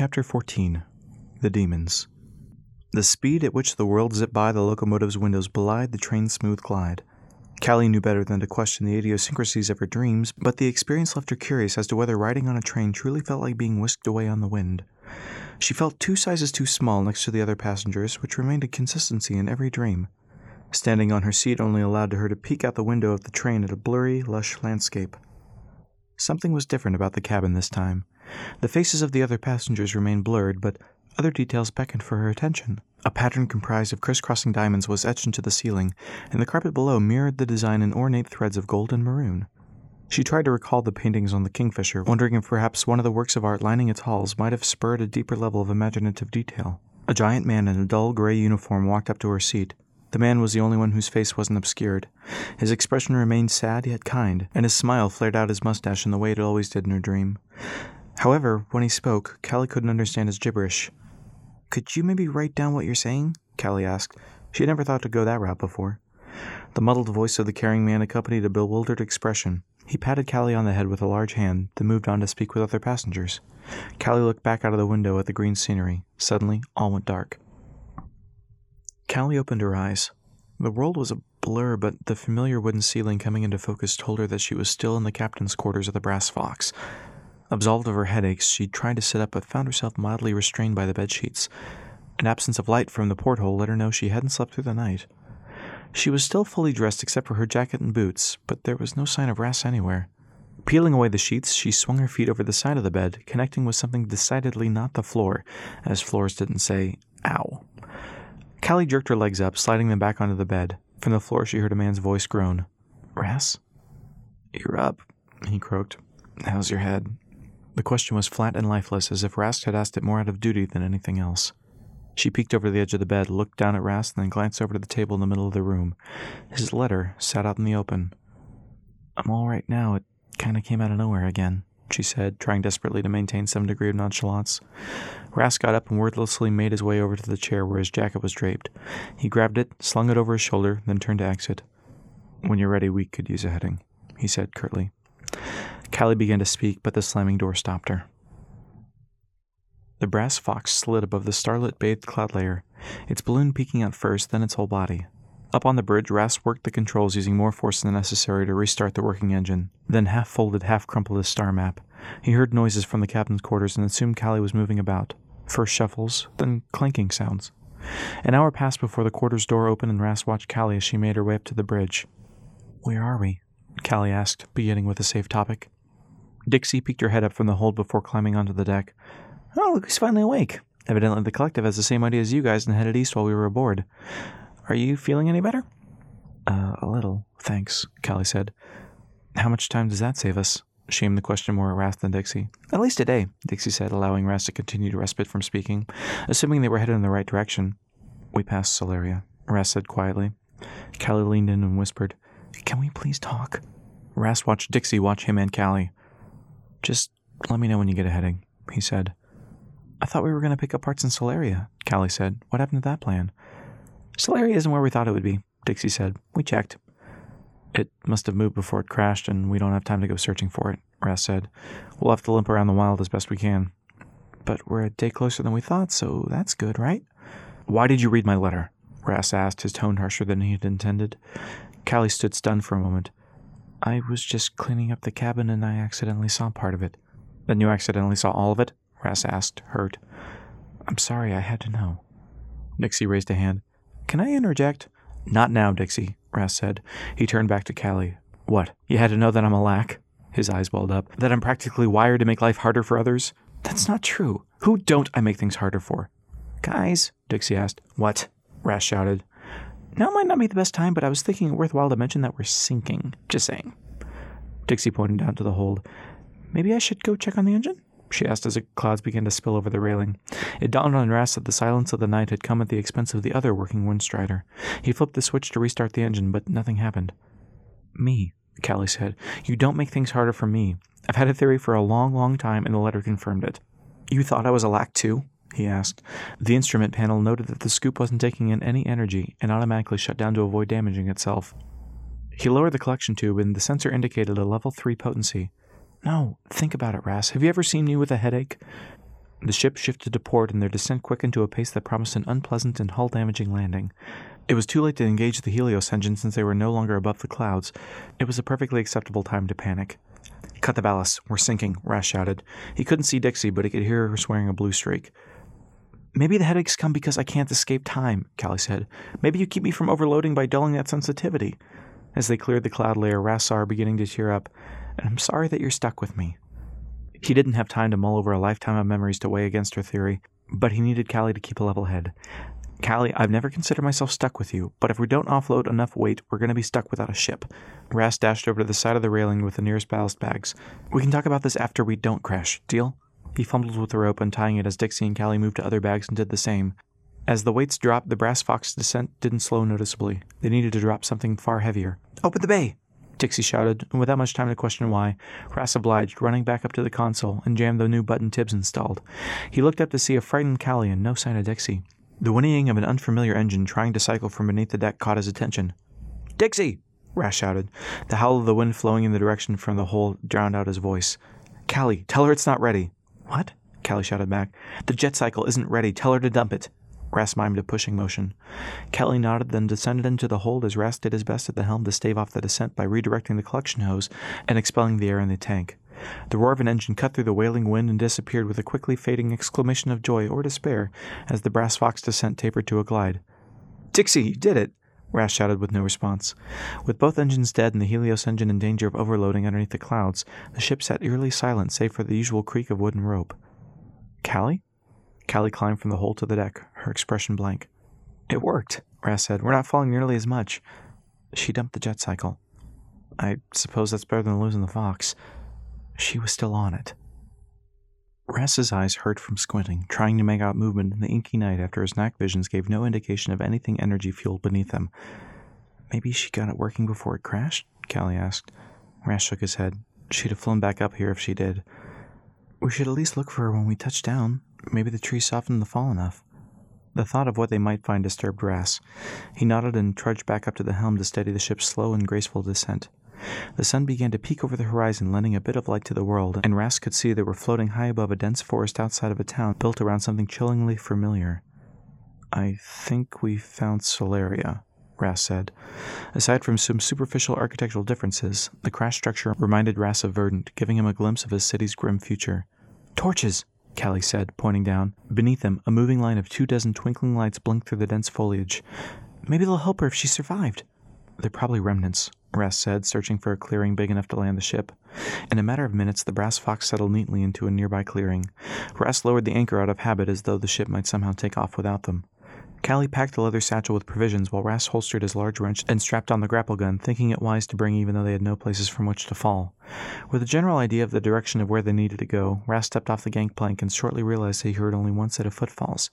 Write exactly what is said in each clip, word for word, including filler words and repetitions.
Chapter fourteen. The Demons. The speed at which the world zipped by the locomotive's windows belied the train's smooth glide. Callie knew better than to question the idiosyncrasies of her dreams, but the experience left her curious as to whether riding on a train truly felt like being whisked away on the wind. She felt two sizes too small next to the other passengers, which remained a consistency in every dream. Standing on her seat only allowed her to peek out the window of the train at a blurry, lush landscape. Something was different about the cabin this time. The faces of the other passengers remained blurred, but other details beckoned for her attention. A pattern comprised of crisscrossing diamonds was etched into the ceiling, and the carpet below mirrored the design in ornate threads of gold and maroon. She tried to recall the paintings on the Kingfisher, wondering if perhaps one of the works of art lining its halls might have spurred a deeper level of imaginative detail. A giant man in a dull gray uniform walked up to her seat. The man was the only one whose face wasn't obscured. His expression remained sad yet kind, and his smile flared out his mustache in the way it always did in her dream. However, when he spoke, Callie couldn't understand his gibberish. "Could you maybe write down what you're saying?" Callie asked. She had never thought to go that route before. The muddled voice of the carrying man accompanied a bewildered expression. He patted Callie on the head with a large hand, then moved on to speak with other passengers. Callie looked back out of the window at the green scenery. Suddenly, all went dark. Callie opened her eyes. The world was a blur, but the familiar wooden ceiling coming into focus told her that she was still in the captain's quarters of the Brass Fox. Absolved of her headaches, she tried to sit up but found herself mildly restrained by the bedsheets. An absence of light from the porthole let her know she hadn't slept through the night. She was still fully dressed except for her jacket and boots, but there was no sign of Rass anywhere. Peeling away the sheets, she swung her feet over the side of the bed, connecting with something decidedly not the floor, as floors didn't say, "Ow." Callie jerked her legs up, sliding them back onto the bed. From the floor she heard a man's voice groan. "Rass? You're up," he croaked. "How's your head?" The question was flat and lifeless, as if Rass had asked it more out of duty than anything else. She peeked over the edge of the bed, looked down at Rass, and then glanced over to the table in the middle of the room. His letter sat out in the open. "I'm all right now. It kind of came out of nowhere again," she said, trying desperately to maintain some degree of nonchalance. Rass got up and wordlessly made his way over to the chair where his jacket was draped. He grabbed it, slung it over his shoulder, then turned to exit. "When you're ready, we could use a heading," he said curtly. Callie began to speak, but the slamming door stopped her. The Brass Fox slid above the starlit-bathed cloud layer, its balloon peeking out first, then its whole body. Up on the bridge, Rass worked the controls using more force than necessary to restart the working engine, then half-folded, half-crumpled his star map. He heard noises from the captain's quarters and assumed Callie was moving about. First shuffles, then clanking sounds. An hour passed before the quarters door opened and Rass watched Callie as she made her way up to the bridge. "Where are we?" Callie asked, beginning with a safe topic. Dixie peeked her head up from the hold before climbing onto the deck. "Oh, look who's finally awake. Evidently the collective has the same idea as you guys and headed east while we were aboard. Are you feeling any better?" Uh, a little, thanks," Callie said. "How much time does that save us?" She aimed the question more at Rass than Dixie. "At least a day," Dixie said, allowing Rass to continue to respite from speaking, assuming they were headed in the right direction. "We passed Solaria," Rass said quietly. Callie leaned in and whispered, "Can we please talk?" Rass watched Dixie watch him and Callie. "Just let me know when you get a heading," he said. "I thought we were going to pick up parts in Solaria," Callie said. "What happened to that plan?" "Solaria isn't where we thought it would be," Dixie said. "We checked." "It must have moved before it crashed, and we don't have time to go searching for it," Rass said. "We'll have to limp around the wild as best we can." "But we're a day closer than we thought, so that's good, right?" "Why did you read my letter?" Rass asked, his tone harsher than he had intended. Callie stood stunned for a moment. "I was just cleaning up the cabin and I accidentally saw part of it." "Then you accidentally saw all of it?" Rass asked, hurt. "I'm sorry, I had to know." Dixie raised a hand. "Can I interject?" "Not now, Dixie," Rass said. He turned back to Callie. "What? You had to know that I'm a lack?" His eyes welled up. "That I'm practically wired to make life harder for others?" "That's not true." "Who don't I make things harder for?" "Guys," Dixie asked. "What?" Rass shouted. "Now might not be the best time, but I was thinking it worthwhile to mention that we're sinking. Just saying." Dixie pointed down to the hold. "Maybe I should go check on the engine?" she asked as the clouds began to spill over the railing. It dawned on Rass that the silence of the night had come at the expense of the other working windstrider. He flipped the switch to restart the engine, but nothing happened. "Me," Callie said. "You don't make things harder for me. I've had a theory for a long, long time, and the letter confirmed it." "You thought I was a lack too?" he asked. The instrument panel noted that the scoop wasn't taking in any energy and automatically shut down to avoid damaging itself. He lowered the collection tube and the sensor indicated a level three potency. "No, think about it, Rass. Have you ever seen me with a headache?" The ship shifted to port and their descent quickened to a pace that promised an unpleasant and hull-damaging landing. It was too late to engage the Helios engine since they were no longer above the clouds. It was a perfectly acceptable time to panic. "Cut the ballast. We're sinking," Rass shouted. He couldn't see Dixie, but he could hear her swearing a blue streak. "Maybe the headaches come because I can't escape time," Callie said. "Maybe you keep me from overloading by dulling that sensitivity." As they cleared the cloud layer, Rass saw her beginning to tear up. "And I'm sorry that you're stuck with me." He didn't have time to mull over a lifetime of memories to weigh against her theory, but he needed Callie to keep a level head. "Callie, I've never considered myself stuck with you, but if we don't offload enough weight, we're going to be stuck without a ship." Rass dashed over to the side of the railing with the nearest ballast bags. "We can talk about this after we don't crash. Deal?" He fumbled with the rope, untying it as Dixie and Callie moved to other bags and did the same. As the weights dropped, the brass fox's descent didn't slow noticeably. They needed to drop something far heavier. "Open the bay!" Dixie shouted, and without much time to question why, Rass obliged, running back up to the console, and jammed the new button Tibbs installed. He looked up to see a frightened Callie and no sign of Dixie. The whinnying of an unfamiliar engine trying to cycle from beneath the deck caught his attention. "Dixie!" Rass shouted. The howl of the wind flowing in the direction from the hole drowned out his voice. "Callie, tell her it's not ready." "What?" Callie shouted back. "The jet cycle isn't ready. Tell her to dump it." Rass mimed a pushing motion. Callie nodded, then descended into the hold as Rass did his best at the helm to stave off the descent by redirecting the collection hose and expelling the air in the tank. The roar of an engine cut through the wailing wind and disappeared with a quickly fading exclamation of joy or despair as the brass fox descent tapered to a glide. "Dixie, you did it!" Rass shouted with no response. With both engines dead and the Helios engine in danger of overloading underneath the clouds, the ship sat eerily silent save for the usual creak of wood and rope. "Callie?" Callie climbed from the hole to the deck, her expression blank. "It worked," Rass said. "We're not falling nearly as much." She dumped the jet cycle. "I suppose that's better than losing the Fox." She was still on it. Rass's eyes hurt from squinting, trying to make out movement in the inky night after his N A C visions gave no indication of anything energy-fueled beneath them. "Maybe she got it working before it crashed?" Callie asked. Rass shook his head. "She'd have flown back up here if she did." "We should at least look for her when we touch down. Maybe the tree softened the fall enough." The thought of what they might find disturbed Rass. He nodded and trudged back up to the helm to steady the ship's slow and graceful descent. The sun began to peek over the horizon, lending a bit of light to the world, and Rass could see they were floating high above a dense forest outside of a town built around something chillingly familiar. "I think we found Solaria," Rass said. Aside from some superficial architectural differences, the crash structure reminded Rass of Verdant, giving him a glimpse of his city's grim future. "Torches!" Callie said, pointing down. Beneath them, a moving line of two dozen twinkling lights blinked through the dense foliage. "Maybe they'll help her if she survived." "They're probably remnants," Rass said, searching for a clearing big enough to land the ship. In a matter of minutes, the brass fox settled neatly into a nearby clearing. Rass lowered the anchor out of habit as though the ship might somehow take off without them. Callie packed a leather satchel with provisions while Rass holstered his large wrench and strapped on the grapple gun, thinking it wise to bring even though they had no places from which to fall. With a general idea of the direction of where they needed to go, Rass stepped off the gangplank and shortly realized he heard only one set of footfalls.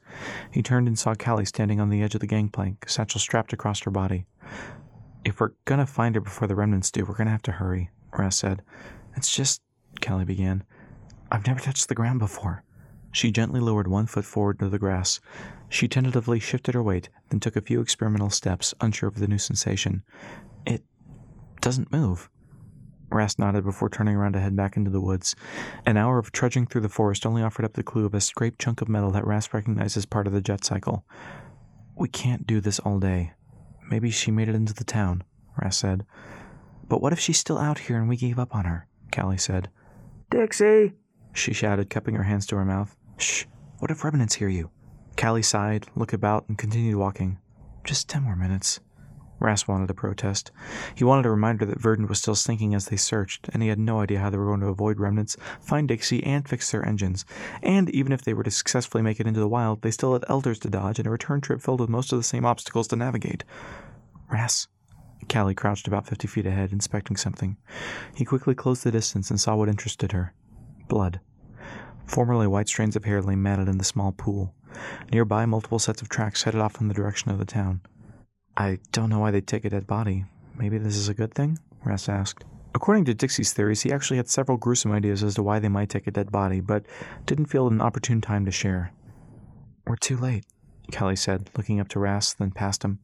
He turned and saw Callie standing on the edge of the gangplank, satchel strapped across her body. "If we're gonna find her before the remnants do, we're gonna have to hurry," Rass said. "It's just," Callie began, "I've never touched the ground before." She gently lowered one foot forward into the grass. She tentatively shifted her weight, then took a few experimental steps, unsure of the new sensation. "It doesn't move." Rass nodded before turning around to head back into the woods. An hour of trudging through the forest only offered up the clue of a scraped chunk of metal that Rass recognized as part of the jet cycle. "We can't do this all day." "Maybe she made it into the town," Rass said. "But what if she's still out here and we gave up on her?" Callie said. "Dixie!" she shouted, cupping her hands to her mouth. "Shh! What if remnants hear you?" Callie sighed, looked about, and continued walking. "Just ten more minutes." Rass wanted to protest. He wanted a reminder that Verdant was still sinking as they searched, and he had no idea how they were going to avoid remnants, find Dixie, and fix their engines. And even if they were to successfully make it into the wild, they still had elders to dodge and a return trip filled with most of the same obstacles to navigate. "Rass." Callie crouched about fifty feet ahead, inspecting something. He quickly closed the distance and saw what interested her. Blood. Formerly white strands of hair lay matted in the small pool. Nearby, multiple sets of tracks headed off in the direction of the town. "I don't know why they'd take a dead body. Maybe this is a good thing?" Rass asked. According to Dixie's theories, he actually had several gruesome ideas as to why they might take a dead body, but didn't feel it an opportune time to share. "We're too late," Callie said, looking up to Rass, then past him.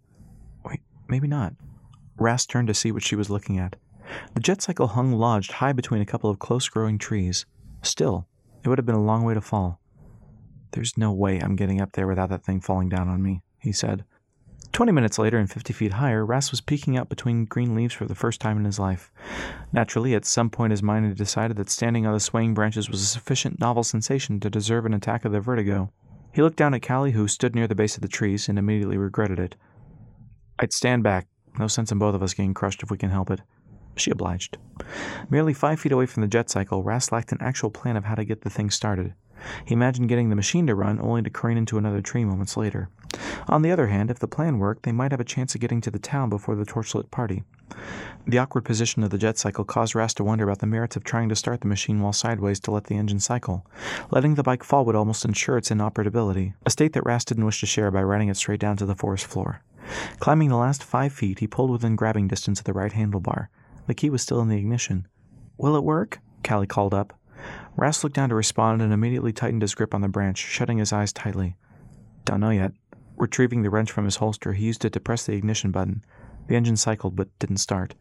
"Wait, maybe not." Rass turned to see what she was looking at. The jet cycle hung lodged high between a couple of close-growing trees. Still, it would have been a long way to fall. There's no way I'm getting up there without that thing falling down on me, he said. Twenty minutes later and fifty feet higher, Rass was peeking out between green leaves for the first time in his life. Naturally, at some point his mind had decided that standing on the swaying branches was a sufficient novel sensation to deserve an attack of the vertigo. He looked down at Callie, who stood near the base of the trees, and immediately regretted it. I'd stand back. No sense in both of us getting crushed if we can help it. She obliged. Merely five feet away from the jet cycle, Rass lacked an actual plan of how to get the thing started. He imagined getting the machine to run, only to careen into another tree moments later. On the other hand, if the plan worked, they might have a chance of getting to the town before the torchlit party. The awkward position of the jet cycle caused Rass to wonder about the merits of trying to start the machine while sideways to let the engine cycle. Letting the bike fall would almost ensure its inoperability, a state that Rass didn't wish to share by riding it straight down to the forest floor. Climbing the last five feet, he pulled within grabbing distance of the right handlebar. The key was still in the ignition. "Will it work?" Callie called up. Rass looked down to respond and immediately tightened his grip on the branch, shutting his eyes tightly. "Don't know yet." Retrieving the wrench from his holster, he used it to press the ignition button. The engine cycled but didn't start.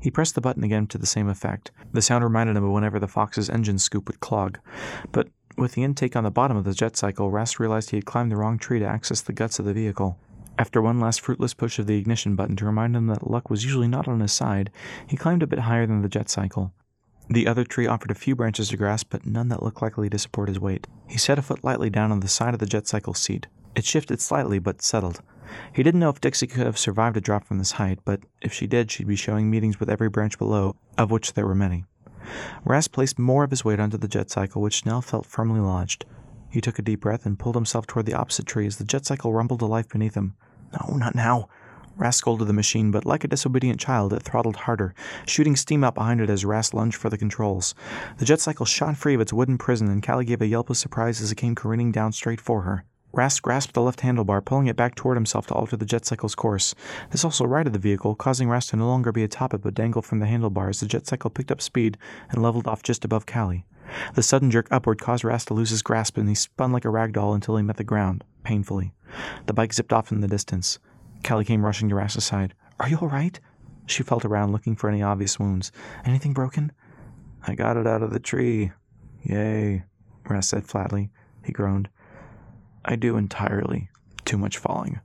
He pressed the button again to the same effect. The sound reminded him of whenever the Fox's engine scoop would clog. But with the intake on the bottom of the jet cycle, Rass realized he had climbed the wrong tree to access the guts of the vehicle. After one last fruitless push of the ignition button to remind him that luck was usually not on his side, he climbed a bit higher than the jet cycle. The other tree offered a few branches to grasp, but none that looked likely to support his weight. He set a foot lightly down on the side of the jet cycle seat. It shifted slightly, but settled. He didn't know if Dixie could have survived a drop from this height, but if she did, she'd be showing meetings with every branch below, of which there were many. Rass placed more of his weight onto the jet cycle, which now felt firmly lodged. He took a deep breath and pulled himself toward the opposite tree as the jet cycle rumbled to life beneath him. No, not now. Rass scolded the machine, but like a disobedient child, it throttled harder, shooting steam out behind it as Rass lunged for the controls. The jet cycle shot free of its wooden prison, and Callie gave a yelp of surprise as it came careening down straight for her. Rass grasped the left handlebar, pulling it back toward himself to alter the jet cycle's course. This also righted the vehicle, causing Rass to no longer be atop it but dangle from the handlebar as the jet cycle picked up speed and leveled off just above Callie. The sudden jerk upward caused Rass to lose his grasp, and he spun like a ragdoll until he met the ground, painfully. The bike zipped off in the distance. Callie came rushing to Rass's side. "Are you all right?" She felt around, looking for any obvious wounds. "Anything broken?" "I got it out of the tree. Yay," Rass said flatly. He groaned. "I do entirely. Too much falling."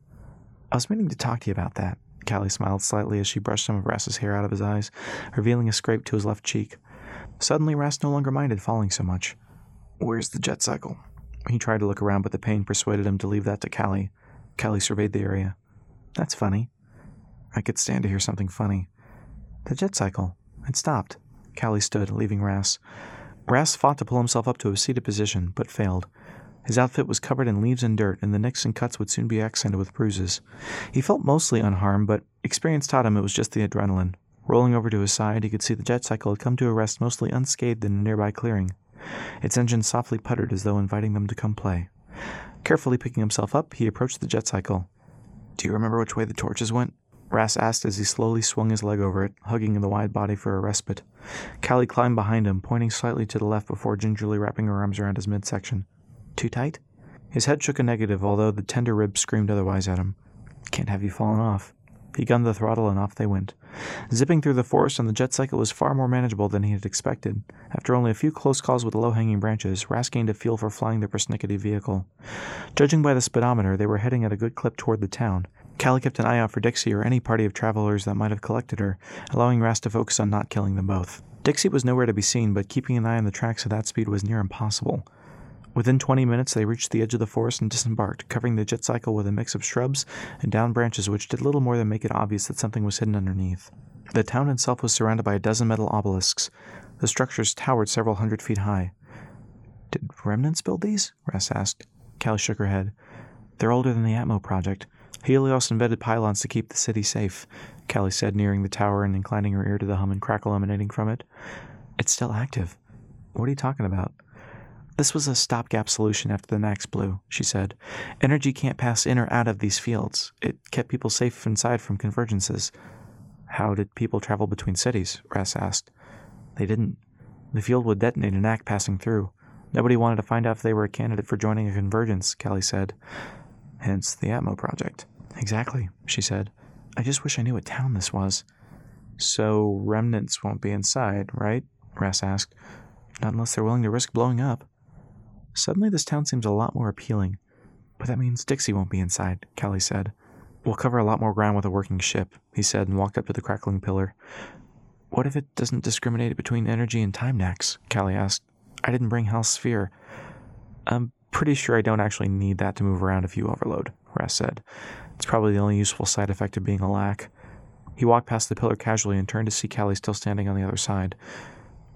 "I was meaning to talk to you about that." Callie smiled slightly as she brushed some of Rass's hair out of his eyes, revealing a scrape to his left cheek. Suddenly, Rass no longer minded falling so much. "Where's the jet cycle?" He tried to look around, but the pain persuaded him to leave that to Callie. Callie surveyed the area. "That's funny." "I could stand to hear something funny." "The jet cycle. It stopped." Callie stood, leaving Rass. Rass fought to pull himself up to a seated position, but failed. His outfit was covered in leaves and dirt, and the nicks and cuts would soon be accented with bruises. He felt mostly unharmed, but experience taught him it was just the adrenaline. Rolling over to his side, he could see the jet cycle had come to a rest mostly unscathed in a nearby clearing. Its engine softly puttered as though inviting them to come play. Carefully picking himself up, he approached the jet cycle. "Do you remember which way the torches went?" Rass asked as he slowly swung his leg over it, hugging the wide body for a respite. Callie climbed behind him, pointing slightly to the left before gingerly wrapping her arms around his midsection. "Too tight?" His head shook a negative, although the tender ribs screamed otherwise at him. "Can't have you fallen off." He gunned the throttle and off they went. Zipping through the forest on the jet cycle was far more manageable than he had expected. After only a few close calls with low-hanging branches, Rass gained a feel for flying the persnickety vehicle. Judging by the speedometer, they were heading at a good clip toward the town. Callie kept an eye out for Dixie or any party of travelers that might have collected her, allowing Rass to focus on not killing them both. Dixie was nowhere to be seen, but keeping an eye on the tracks at that speed was near impossible. Within twenty minutes, they reached the edge of the forest and disembarked, covering the jet cycle with a mix of shrubs and down branches which did little more than make it obvious that something was hidden underneath. The town itself was surrounded by a dozen metal obelisks. The structures towered several hundred feet high. "Did remnants build these?" Rass asked. Callie shook her head. "They're older than the Atmo project. Helios invented pylons to keep the city safe," Callie said, nearing the tower and inclining her ear to the hum and crackle emanating from it. "It's still active." "What are you talking about?" "This was a stopgap solution after the N A Cs blew," she said. "Energy can't pass in or out of these fields. It kept people safe inside from convergences." "How did people travel between cities?" Rass asked. "They didn't. The field would detonate a N A C passing through. Nobody wanted to find out if they were a candidate for joining a convergence," Callie said. "Hence the Atmo project." "Exactly," she said. "I just wish I knew what town this was." "So remnants won't be inside, right?" Rass asked. "Not unless they're willing to risk blowing up." Suddenly this town seems a lot more appealing. But that means Dixie won't be inside, Callie said. We'll cover a lot more ground with a working ship, he said, and walked up to the crackling pillar. What if it doesn't discriminate between energy and time nacks? Callie asked. I didn't bring Hal's sphere. I'm pretty sure I don't actually need that to move around if you overload, Rass said. It's probably the only useful side effect of being a lack. He walked past the pillar casually and turned to see Callie still standing on the other side.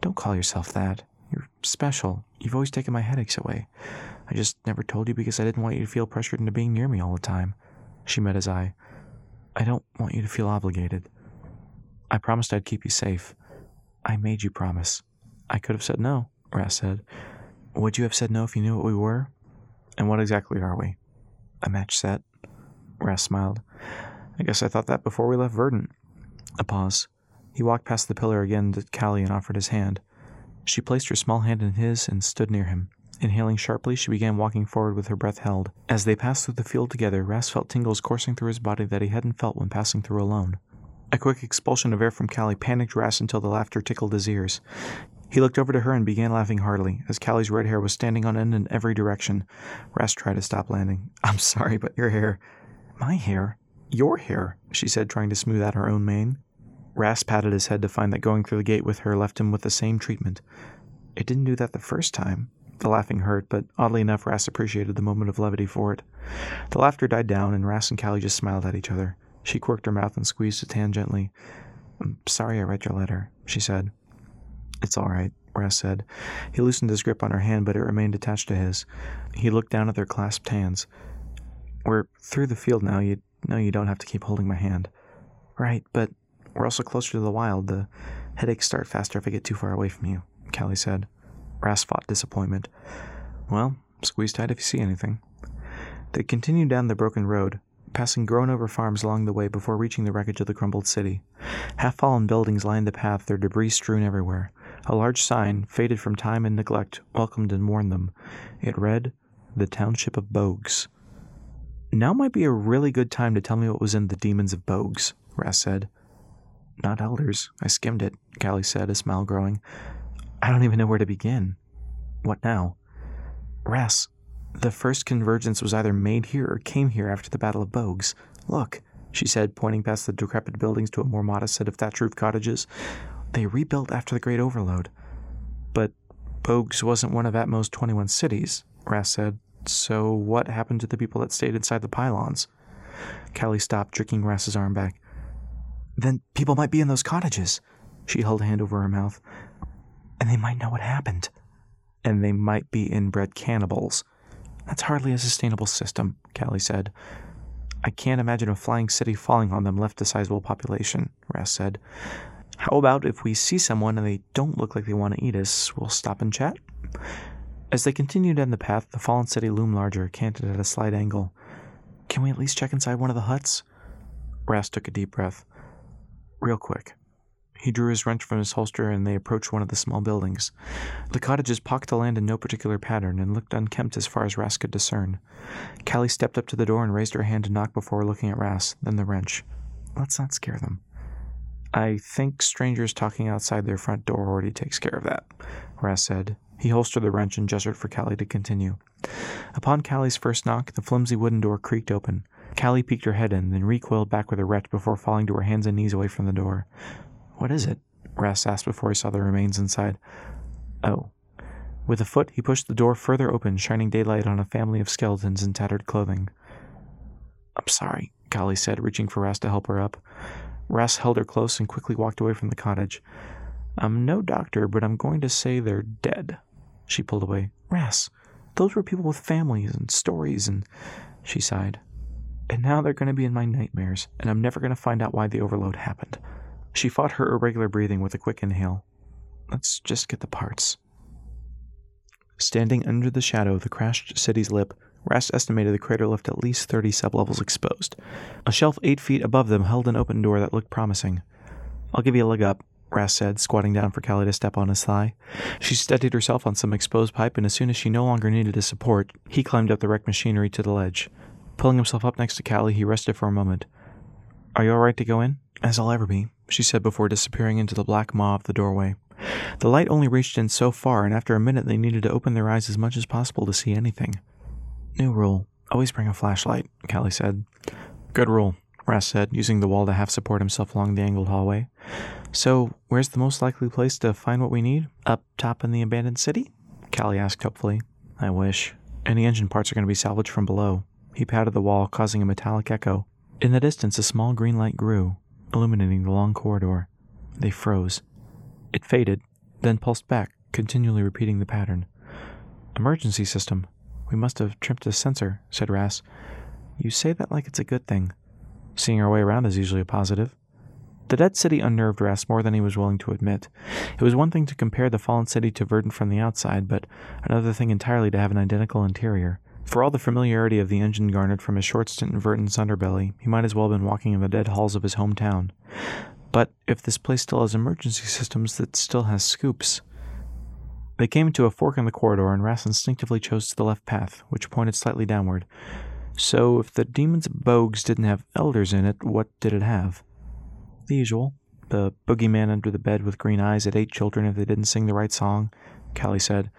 Don't call yourself that. You're special. You've always taken my headaches away. I just never told you because I didn't want you to feel pressured into being near me all the time. She met his eye. I don't want you to feel obligated. I promised I'd keep you safe. I made you promise. I could have said no, Rass said. Would you have said no if you knew what we were? And what exactly are we? A match set? Rass smiled. I guess I thought that before we left Verdant. A pause. He walked past the pillar again to Callie and offered his hand. She placed her small hand in his and stood near him. Inhaling sharply, she began walking forward with her breath held. As they passed through the field together, Rass felt tingles coursing through his body that he hadn't felt when passing through alone. A quick expulsion of air from Callie panicked Rass until the laughter tickled his ears. He looked over to her and began laughing heartily, as Callie's red hair was standing on end in every direction. Rass tried to stop landing. I'm sorry, but your hair... My hair? Your hair, she said, trying to smooth out her own mane. Rass patted his head to find that going through the gate with her left him with the same treatment. It didn't do that the first time. The laughing hurt, but oddly enough, Rass appreciated the moment of levity for it. The laughter died down, and Rass and Callie just smiled at each other. She quirked her mouth and squeezed his hand gently. I'm sorry I read your letter, she said. It's all right, Rass said. He loosened his grip on her hand, but it remained attached to his. He looked down at their clasped hands. We're through the field now. You know you don't have to keep holding my hand. Right, but we're also closer to the wild. The headaches start faster if I get too far away from you, Callie said. Rass fought disappointment. Well, squeeze tight if you see anything. They continued down the broken road, passing grown-over farms along the way before reaching the wreckage of the crumbled city. Half-fallen buildings lined the path, their debris strewn everywhere. A large sign, faded from time and neglect, welcomed and warned them. It read, The Township of Bogues. Now might be a really good time to tell me what was in The Demons of Bogues, Rass said. Not elders. I skimmed it, Callie said, a smile growing. I don't even know where to begin. What now? Rass, the first convergence was either made here or came here after the Battle of Bogues. Look, she said, pointing past the decrepit buildings to a more modest set of thatch-roof cottages. They rebuilt after the Great Overload. But Bogues wasn't one of Atmo's twenty-one cities, Rass said. So what happened to the people that stayed inside the pylons? Callie stopped, jerking Rass's arm back. Then people might be in those cottages. She held a hand over her mouth. And they might know what happened. And they might be inbred cannibals. That's hardly a sustainable system, Callie said. I can't imagine a flying city falling on them left a sizable population, Rass said. How about if we see someone and they don't look like they want to eat us, we'll stop and chat? As they continued down the path, the fallen city loomed larger, canted at a slight angle. Can we at least check inside one of the huts? Rass took a deep breath. Real quick. He drew his wrench from his holster and they approached one of the small buildings. The cottages pocked the land in no particular pattern and looked unkempt as far as Rass could discern. Callie stepped up to the door and raised her hand to knock before looking at Rass, then the wrench. Let's not scare them. I think strangers talking outside their front door already takes care of that, Rass said. He holstered the wrench and gestured for Callie to continue. Upon Callie's first knock, the flimsy wooden door creaked open. Callie peeked her head in, then recoiled back with a retch before falling to her hands and knees away from the door. What is it? Rass asked before he saw the remains inside. Oh. With a foot, he pushed the door further open, shining daylight on a family of skeletons in tattered clothing. I'm sorry, Callie said, reaching for Rass to help her up. Rass held her close and quickly walked away from the cottage. I'm no doctor, but I'm going to say they're dead. She pulled away. Rass, those were people with families and stories and... She sighed. And now they're going to be in my nightmares, and I'm never going to find out why the overload happened. She fought her irregular breathing with a quick inhale. Let's just get the parts. Standing under the shadow of the crashed city's lip, Rass estimated the crater left at least thirty sublevels exposed. A shelf eight feet above them held an open door that looked promising. I'll give you a leg up, Rass said, squatting down for Callie to step on his thigh. She steadied herself on some exposed pipe, and as soon as she no longer needed his support, he climbed up the wrecked machinery to the ledge. Pulling himself up next to Callie, he rested for a moment. Are you all right to go in? As I'll ever be, she said before disappearing into the black maw of the doorway. The light only reached in so far, and after a minute they needed to open their eyes as much as possible to see anything. New rule. Always bring a flashlight, Callie said. Good rule, Rass said, using the wall to half support himself along the angled hallway. So, where's the most likely place to find what we need? Up top in the abandoned city? Callie asked hopefully. I wish. Any engine parts are going to be salvaged from below. He patted the wall, causing a metallic echo. In the distance, a small green light grew, illuminating the long corridor. They froze. It faded, then pulsed back, continually repeating the pattern. Emergency system. We must have tripped a sensor, said Rass. You say that like it's a good thing. Seeing our way around is usually a positive. The dead city unnerved Rass more than he was willing to admit. It was one thing to compare the fallen city to Verdant from the outside, but another thing entirely to have an identical interior. For all the familiarity of the engine garnered from his short stint in Verdant's underbelly, he might as well have been walking in the dead halls of his hometown. But if this place still has emergency systems, that still has scoops. They came to a fork in the corridor, and Rass instinctively chose to the left path, which pointed slightly downward. So if the Demons of Bogues didn't have elders in it, what did it have? The usual. The boogeyman under the bed with green eyes that ate children if they didn't sing the right song, Callie said.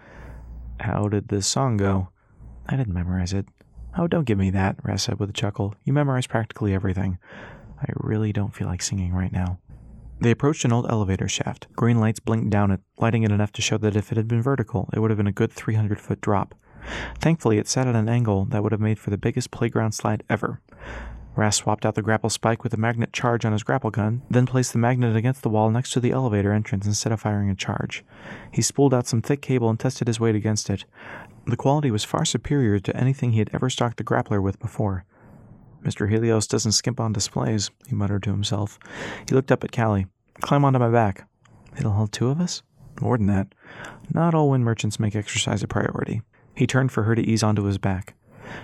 How did this song go? I didn't memorize it. Oh, don't give me that, Rass said with a chuckle. You memorize practically everything. I really don't feel like singing right now. They approached an old elevator shaft. Green lights blinked down it, lighting it enough to show that if it had been vertical, it would have been a good three hundred foot drop. Thankfully, it sat at an angle that would have made for the biggest playground slide ever. Rass swapped out the grapple spike with a magnet charge on his grapple gun, then placed the magnet against the wall next to the elevator entrance instead of firing a charge. He spooled out some thick cable and tested his weight against it. The quality was far superior to anything he had ever stocked the grappler with before. Mister Helios doesn't skimp on displays, he muttered to himself. He looked up at Callie. Climb onto my back. It'll hold two of us? More than that. Not all wind merchants make exercise a priority. He turned for her to ease onto his back.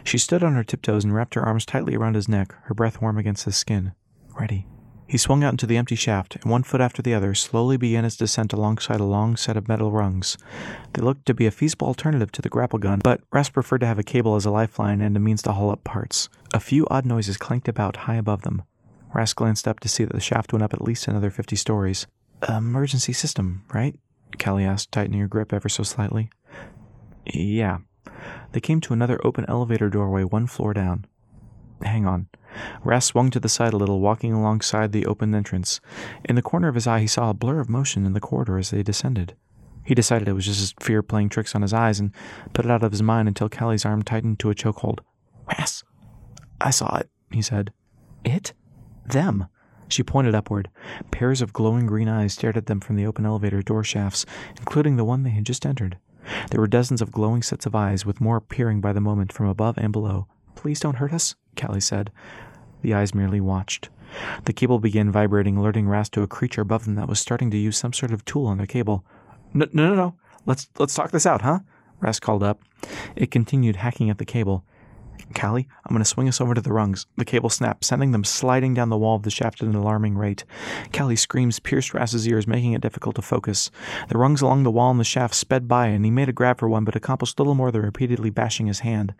She stood on her tiptoes and wrapped her arms tightly around his neck, her breath warm against his skin. Ready. He swung out into the empty shaft, and one foot after the other slowly began his descent alongside a long set of metal rungs. They looked to be a feasible alternative to the grapple gun, but Rass preferred to have a cable as a lifeline and a means to haul up parts. A few odd noises clanked about high above them. Rass glanced up to see that the shaft went up at least another fifty stories. Emergency system, right? Callie asked, tightening her grip ever so slightly. Yeah. They came to another open elevator doorway one floor down. Hang on. Rass swung to the side a little, walking alongside the open entrance. In the corner of his eye, he saw a blur of motion in the corridor as they descended. He decided it was just his fear playing tricks on his eyes and put it out of his mind until Callie's arm tightened to a chokehold. Rass! I saw it, he said. It? Them! She pointed upward. Pairs of glowing green eyes stared at them from the open elevator door shafts, including the one they had just entered. There were dozens of glowing sets of eyes, with more appearing by the moment from above and below. Please don't hurt us, Callie said. The eyes merely watched. The cable began vibrating, alerting Rass to a creature above them that was starting to use some sort of tool on their cable. No, no, no, no. Let's, let's talk this out, huh? Rass called up. It continued hacking at the cable. Callie, I'm going to swing us over to the rungs. The cable snapped, sending them sliding down the wall of the shaft at an alarming rate. Callie's screams pierced Rass's ears, making it difficult to focus. The rungs along the wall and the shaft sped by, and he made a grab for one, but accomplished little more than repeatedly bashing his hand.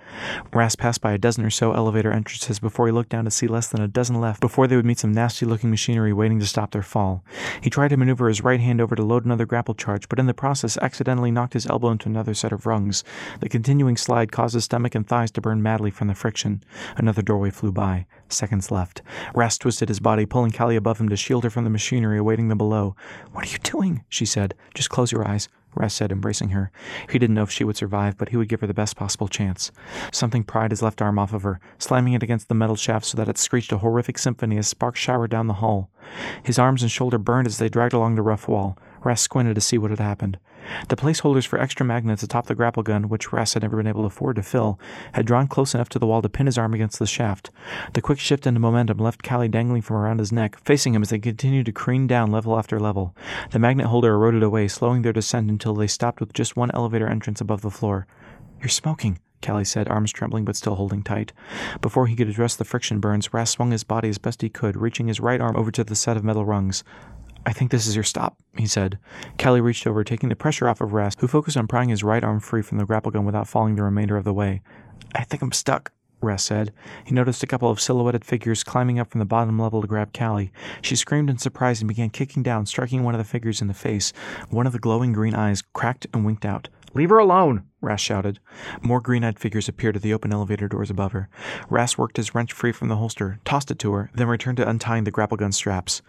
Rass passed by a dozen or so elevator entrances before he looked down to see less than a dozen left before they would meet some nasty-looking machinery waiting to stop their fall. He tried to maneuver his right hand over to load another grapple charge, but in the process accidentally knocked his elbow into another set of rungs. The continuing slide caused his stomach and thighs to burn madly from the friction. Another doorway flew by. Seconds left. Rass twisted his body, pulling Callie above him to shield her from the machinery awaiting them below. What are you doing? She said. Just close your eyes, Rass said, embracing her. He didn't know if she would survive, but he would give her the best possible chance. Something pried his left arm off of her, slamming it against the metal shaft so that it screeched a horrific symphony as sparks showered down the hall. His arms and shoulder burned as they dragged along the rough wall. Rass squinted to see what had happened. The placeholders for extra magnets atop the grapple gun, which Rass had never been able to afford to fill, had drawn close enough to the wall to pin his arm against the shaft. The quick shift into momentum left Callie dangling from around his neck, facing him as they continued to careen down level after level. The magnet holder eroded away, slowing their descent until they stopped with just one elevator entrance above the floor. "You're smoking," Callie said, arms trembling but still holding tight. Before he could address the friction burns, Rass swung his body as best he could, reaching his right arm over to the set of metal rungs. I think this is your stop, he said. Callie reached over, taking the pressure off of Rass, who focused on prying his right arm free from the grapple gun without falling the remainder of the way. I think I'm stuck. Rass said. He noticed a couple of silhouetted figures climbing up from the bottom level to grab Callie. She screamed in surprise and began kicking down, striking one of the figures in the face. One of the glowing green eyes cracked and winked out. "Leave her alone!" Rass shouted. More green-eyed figures appeared at the open elevator doors above her. Rass worked his wrench free from the holster, tossed it to her, then returned to untying the grapple gun straps.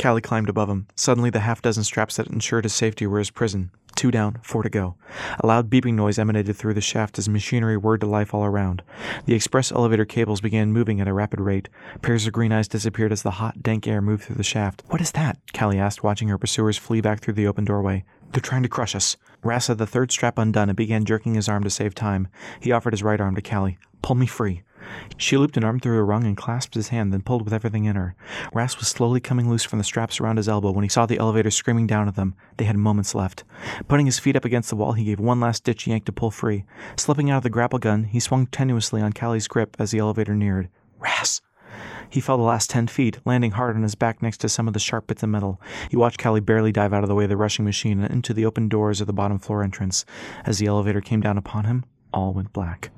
Callie climbed above him. Suddenly, the half-dozen straps that ensured his safety were his prison. Two down, four to go. A loud beeping noise emanated through the shaft as machinery whirred to life all around. The express elevator cables began moving at a rapid rate. Pairs of green eyes disappeared as the hot, dank air moved through the shaft. "What is that?" Callie asked, watching her pursuers flee back through the open doorway. "They're trying to crush us." Rass had the third strap undone and began jerking his arm to save time. He offered his right arm to Callie. "Pull me free." She looped an arm through her rung and clasped his hand, then pulled with everything in her. Rass was slowly coming loose from the straps around his elbow when he saw the elevator screaming down at them. They had moments left. Putting his feet up against the wall, he gave one last-ditch yank to pull free. Slipping out of the grapple gun, he swung tenuously on Callie's grip as the elevator neared. "Rass!" He fell the last ten feet, landing hard on his back next to some of the sharp bits of metal. He watched Callie barely dive out of the way of the rushing machine and into the open doors of the bottom floor entrance. As the elevator came down upon him, all went black.